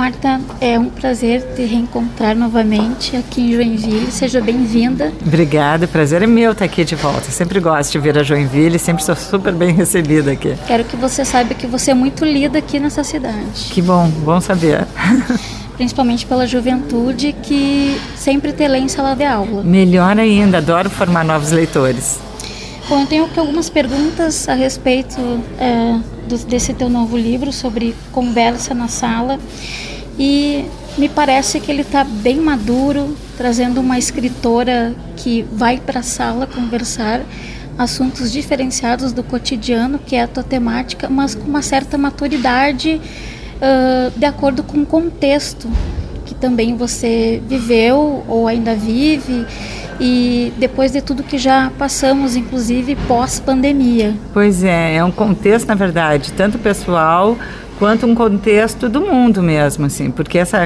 Marta, é um prazer te reencontrar novamente aqui em Joinville. Seja bem-vinda. Obrigada, o prazer é meu estar aqui de volta. Eu sempre gosto de vir a Joinville, sempre sou super bem recebida aqui. Quero que você saiba que você é muito lida aqui nessa cidade. Que bom, bom saber. Principalmente pela juventude que sempre te lê em sala de aula. Melhor ainda, adoro formar novos leitores. Bom, eu tenho aqui algumas perguntas a respeito desse teu novo livro sobre Conversa na Sala, e me parece que ele está bem maduro, trazendo uma escritora que vai para a sala conversar assuntos diferenciados do cotidiano, que é a tua temática, mas com uma certa maturidade de acordo com o contexto que também você viveu ou ainda vive, e depois de tudo que já passamos, inclusive pós-pandemia. Pois é, é um contexto, na verdade, tanto pessoal quanto um contexto do mundo mesmo, assim, porque essa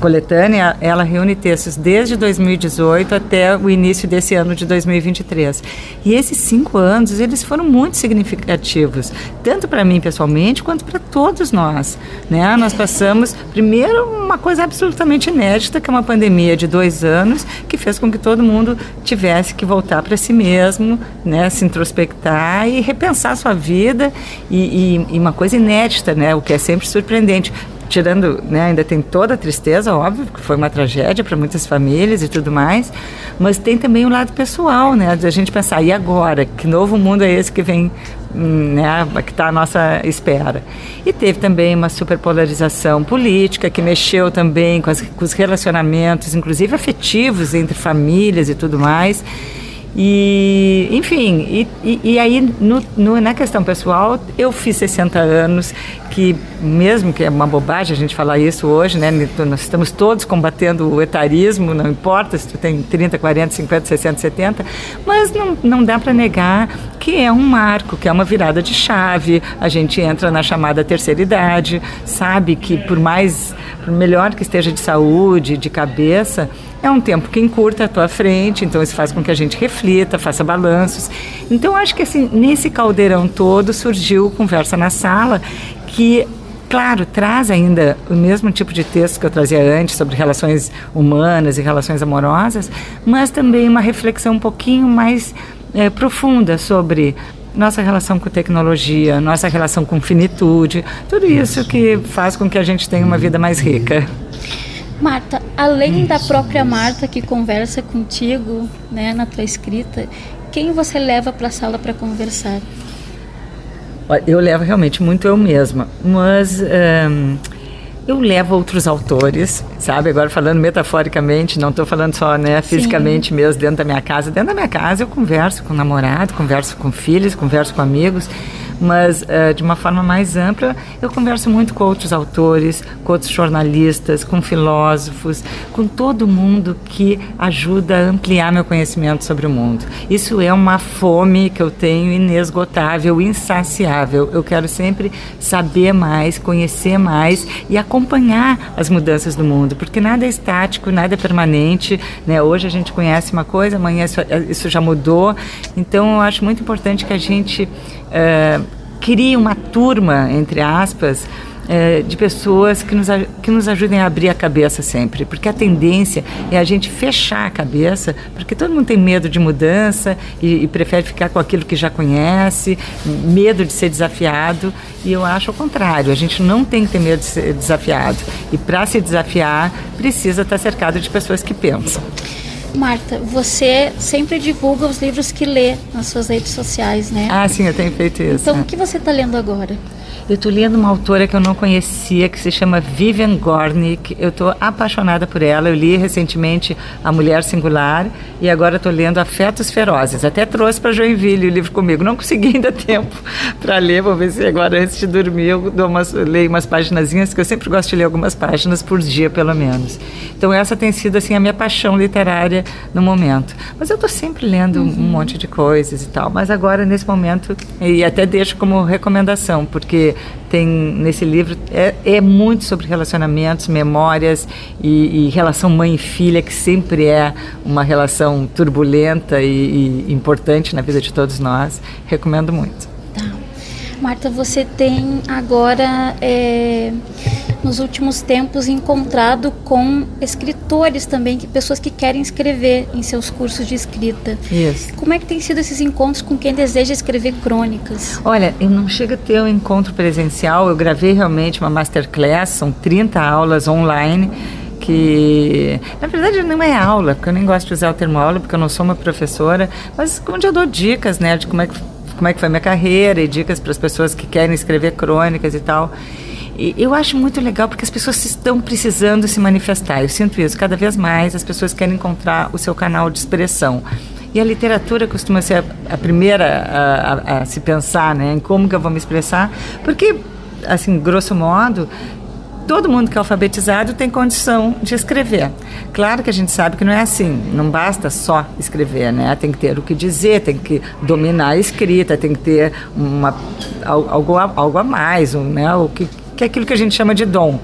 coletânea, ela reúne textos desde 2018 até o início desse ano de 2023. E esses 5 anos, eles foram muito significativos, tanto para mim pessoalmente, quanto para todos nós, né? Nós passamos, primeiro, uma coisa absolutamente inédita, que é uma pandemia de 2 anos, que fez com que todo mundo tivesse que voltar para si mesmo, né? Se introspectar e repensar sua vida, e uma coisa inédita, né? O que é sempre surpreendente. Tirando, né, ainda tem toda a tristeza, óbvio, que foi uma tragédia para muitas famílias e tudo mais, mas tem também o lado pessoal, né, de a gente pensar, e agora? Que novo mundo é esse que vem, né, que está à nossa espera? E teve também uma superpolarização política, que mexeu também com os relacionamentos, inclusive afetivos, entre famílias e tudo mais. E, enfim, e aí na questão pessoal, eu fiz 60 anos, que mesmo que é uma bobagem a gente falar isso hoje, né, nós estamos todos combatendo o etarismo, não importa se tu tem 30, 40, 50, 60, 70, mas não dá para negar que é um marco, que é uma virada de chave, a gente entra na chamada terceira idade, sabe que por melhor que esteja de saúde, de cabeça, é um tempo que encurta a tua frente, então isso faz com que a gente reflita, faça balanços. Então acho que assim, nesse caldeirão todo surgiu Conversa na Sala, que, claro, traz ainda o mesmo tipo de texto que eu trazia antes, sobre relações humanas e relações amorosas, mas também uma reflexão um pouquinho mais profunda sobre nossa relação com tecnologia, nossa relação com finitude, tudo isso que faz com que a gente tenha uma vida mais rica. Marta, além da própria Marta que conversa contigo, né, na tua escrita, quem você leva para a sala para conversar? Eu levo realmente muito eu mesma, mas eu levo outros autores, sabe? Agora falando metaforicamente, não estou falando só, né, fisicamente. Sim. Mesmo, dentro da minha casa. Dentro da minha casa eu converso com o namorado, converso com filhos, converso com amigos, mas de uma forma mais ampla eu converso muito com outros autores, com outros jornalistas, com filósofos, com todo mundo que ajuda a ampliar meu conhecimento sobre o mundo. Isso é uma fome que eu tenho inesgotável, insaciável. Eu quero sempre saber mais, conhecer mais e acompanhar as mudanças do mundo, porque nada é estático, nada é permanente, né? Hoje a gente conhece uma coisa, amanhã isso já mudou. Então eu acho muito importante que a gente cria uma turma, entre aspas, de pessoas que nos ajudem a abrir a cabeça sempre, porque a tendência é a gente fechar a cabeça, porque todo mundo tem medo de mudança e prefere ficar com aquilo que já conhece, medo de ser desafiado, e eu acho ao contrário, a gente não tem que ter medo de ser desafiado, e para se desafiar precisa estar cercado de pessoas que pensam. Marta, você sempre divulga os livros que lê nas suas redes sociais, né? Ah, sim, eu tenho feito isso. Então, o que você está lendo agora? Eu estou lendo uma autora que eu não conhecia, que se chama Vivian Gornick. Eu estou apaixonada por ela. Eu li recentemente A Mulher Singular e agora estou lendo Afetos Ferozes. Até trouxe para Joinville o livro comigo. Não consegui ainda tempo para ler. Vou ver se agora, antes de dormir, eu leio umas paginazinhas, que eu sempre gosto de ler algumas páginas por dia, pelo menos. Então, essa tem sido assim, a minha paixão literária no momento. Mas eu estou sempre lendo um monte de coisas e tal. Mas agora, nesse momento, e até deixo como recomendação, porque tem nesse livro é muito sobre relacionamentos, memórias e relação mãe e filha, que sempre é uma relação turbulenta e importante na vida de todos nós. Recomendo muito. Tá. Marta, você tem agora, nos últimos tempos, encontrado com escritores também, pessoas que querem escrever em seus cursos de escrita. Isso. Como é que tem sido esses encontros com quem deseja escrever crônicas? Olha, eu não chego a ter um encontro presencial, eu gravei realmente uma masterclass, são 30 aulas online, que na verdade não é aula, porque eu nem gosto de usar o termo aula, porque eu não sou uma professora, mas onde eu dou dicas, né, de como é que foi minha carreira e dicas para as pessoas que querem escrever crônicas e tal. E eu acho muito legal porque as pessoas estão precisando se manifestar. Eu sinto isso, cada vez mais as pessoas querem encontrar o seu canal de expressão. E a literatura costuma ser a primeira a se pensar, né, em como que eu vou me expressar, porque, assim, grosso modo, todo mundo que é alfabetizado tem condição de escrever. Claro que a gente sabe que não é assim, não basta só escrever, né? Tem que ter o que dizer, tem que dominar a escrita, tem que ter algo a mais, né? O que é aquilo que a gente chama de dom.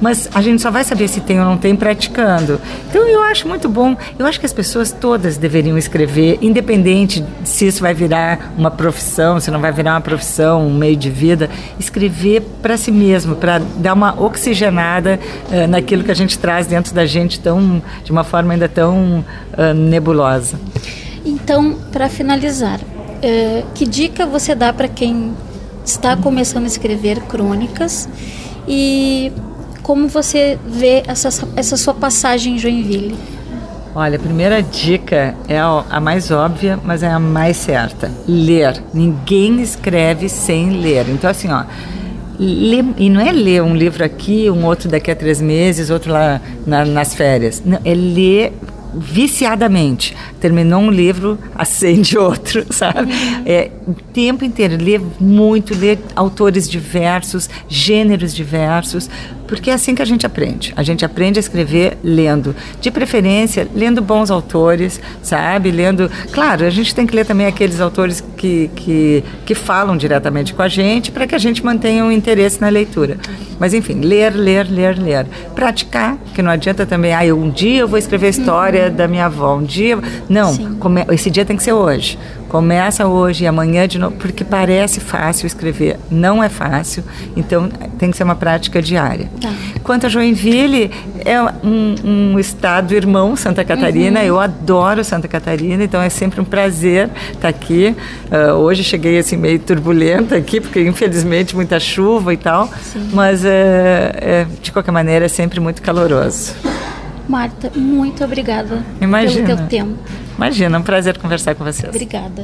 Mas a gente só vai saber se tem ou não tem praticando. Então eu acho muito bom, eu acho que as pessoas todas deveriam escrever, independente se isso vai virar uma profissão, se não vai virar uma profissão, um meio de vida, escrever para si mesmo, para dar uma oxigenada naquilo que a gente traz dentro da gente de uma forma ainda tão nebulosa. Então, para finalizar, que dica você dá para quem está começando a escrever crônicas e como você vê essa sua passagem em Joinville? Olha, a primeira dica é a mais óbvia, mas é a mais certa. Ler. Ninguém escreve sem ler. Então, assim, ó, e não é ler um livro aqui, um outro daqui a 3 meses, outro lá nas férias. Não, é ler viciadamente. Terminou um livro, acende outro, sabe? É, o tempo inteiro, ler autores diversos, gêneros diversos, porque é assim que a gente aprende. A gente aprende a escrever lendo. De preferência, lendo bons autores, sabe? Lendo... Claro, a gente tem que ler também aqueles autores que falam diretamente com a gente, para que a gente mantenha um interesse na leitura. Mas, enfim, ler. Praticar, que não adianta também, um dia eu vou escrever a história da minha avó, um dia... Não, esse dia tem que ser hoje. Começa hoje e amanhã de novo, porque parece fácil escrever. Não é fácil, então tem que ser uma prática diária. Tá. Quanto a Joinville, é um estado irmão, Santa Catarina. Eu adoro Santa Catarina, então é sempre um prazer estar aqui. Hoje cheguei assim meio turbulenta aqui, porque infelizmente muita chuva e tal, sim, mas de qualquer maneira é sempre muito caloroso. Marta, muito obrigada pelo teu tempo. Imagina, é um prazer conversar com vocês. Obrigada.